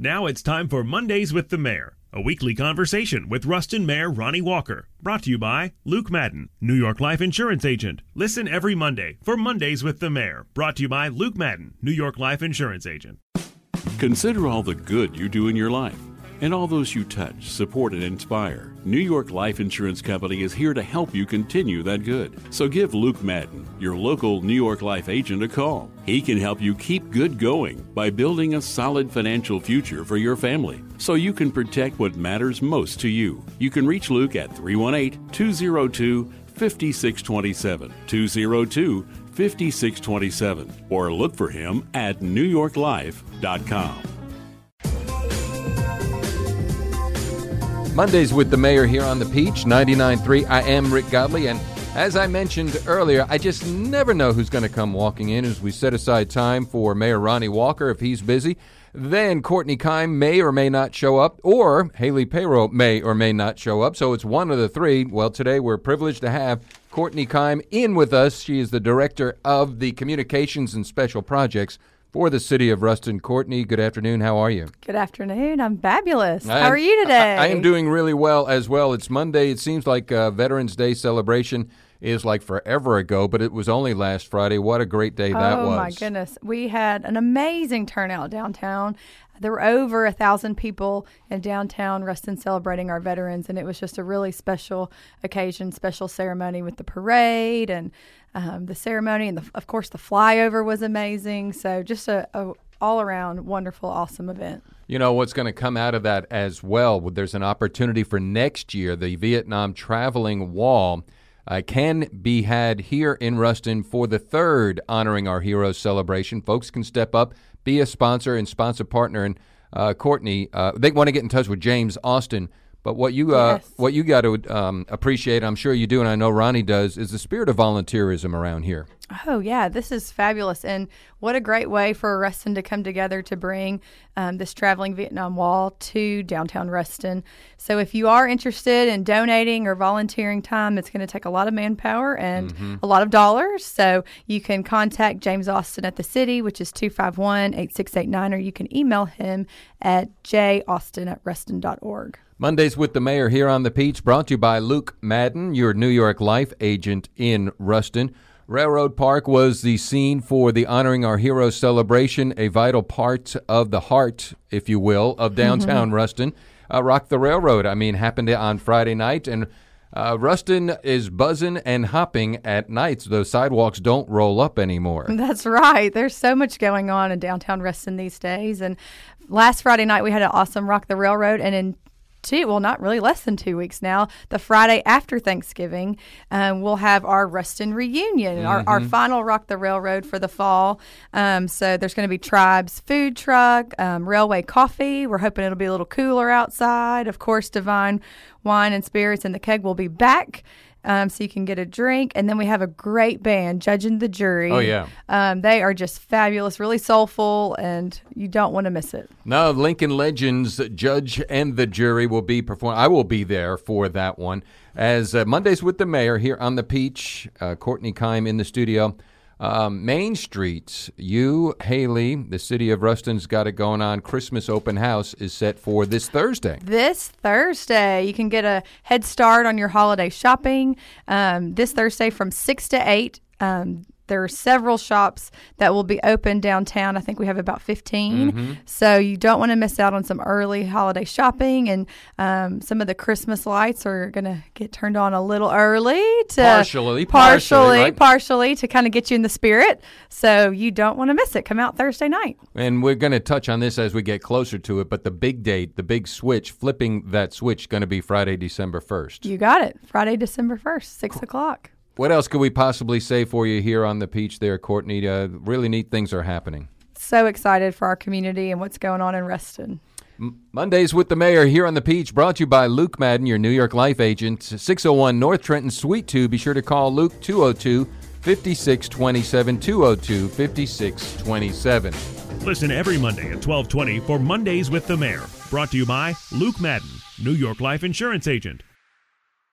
Now it's time for Mondays with the Mayor, a weekly conversation with Ruston Mayor Ronnie Walker, brought to you by Luke Madden, New York Life Insurance Agent. Listen every Monday for Mondays with the Mayor, brought to you by Luke Madden, New York Life Insurance Agent. Consider all the good you do in your life and all those you touch, support, and inspire. New York Life Insurance Company is here to help you continue that good. So give Luke Madden, your local New York Life agent, a call. He can help you keep good going by building a solid financial future for your family so you can protect what matters most to you. You can reach Luke at 318-202-5627, 202-5627, or look for him at newyorklife.com. Mondays with the Mayor here on The Peach, 99.3. I am Rick Godley, and as I mentioned earlier, I just never know who's going to come walking in as we set aside time for Mayor Ronnie Walker if he's busy. Then Kortney Keim may or may not show up, or Haley Payro may or may not show up, so it's one of the three. Well, today we're privileged to have Kortney Keim in with us. She is the Director of the Communications and Special Projects for the City of Ruston. Kortney, good afternoon. How are you? Good afternoon. I'm fabulous. How are you today? I am doing really well as well. It's Monday. It seems like Veterans Day celebration is like forever ago, but it was only last Friday. What a great day that was. Oh, my goodness. We had an amazing turnout downtown. There were over 1,000 people in downtown Ruston celebrating our veterans, and it was just a really special occasion, special ceremony with the parade and the ceremony. And, of course, the flyover was amazing. So just a all-around wonderful, awesome event. You know, what's going to come out of that as well, there's an opportunity for next year, the Vietnam Traveling Wall can be had here in Ruston for the third Honoring Our Heroes celebration. Folks can step up, be a sponsor and sponsor partner. And Kortney, they want to get in touch with James Austin. But what you got to appreciate, I'm sure you do, and I know Ronnie does, is the spirit of volunteerism around here. Oh, yeah, this is fabulous. And what a great way for Ruston to come together to bring this Traveling Vietnam Wall to downtown Ruston. So if you are interested in donating or volunteering time, it's going to take a lot of manpower and a lot of dollars. So you can contact James Austin at the city, which is 251-8689, or you can email him at jaustin@ruston.org. Mondays with the Mayor here on The Peach, brought to you by Luke Madden, your New York Life agent in Ruston. Railroad Park was the scene for the Honoring Our Heroes celebration, a vital part of the heart, if you will, of downtown Ruston. Rock the Railroad, happened on Friday night, and Ruston is buzzing and hopping at nights. Those sidewalks don't roll up anymore. That's right. There's so much going on in downtown Ruston these days, and last Friday night we had an awesome Rock the Railroad, and in less than 2 weeks now, the Friday after Thanksgiving, we'll have our Ruston reunion, our final Rock the Railroad for the fall. So there's going to be Tribes food truck, Railway coffee. We're hoping it'll be a little cooler outside. Of course, Divine Wine and Spirits and the Keg will be back. So you can get a drink. And then we have a great band, Judge and the Jury. Oh, yeah. They are just fabulous, really soulful, and you don't want to miss it. No, Lincoln Legends, Judge and the Jury will be performing. I will be there for that one. As Mondays with the Mayor here on The Peach, Kortney Keim in the studio. Main Streets, you, Haley, the city of Ruston's got it going on. Christmas open house is set for this Thursday. This Thursday. You can get a head start on your holiday shopping this Thursday from 6 to 8. There are several shops that will be open downtown. I think we have about 15. So you don't want to miss out on some early holiday shopping. And some of the Christmas lights are going to get turned on a little early. Partially, to kind of get you in the spirit. So you don't want to miss it. Come out Thursday night. And we're going to touch on this as we get closer to it. But the big date, the big switch, flipping that switch, going to be Friday, December 1st. You got it. Friday, December 1st, 6 o'clock. What else could we possibly say for you here on The Peach there, Kortney? Really neat things are happening. So excited for our community and what's going on in Ruston. Mondays with the Mayor here on The Peach, brought to you by Luke Madden, your New York Life agent, 601 North Trenton, Suite 2. Be sure to call Luke, 202-5627, 202-5627. Listen every Monday at 12:20 for Mondays with the Mayor, brought to you by Luke Madden, New York Life insurance agent.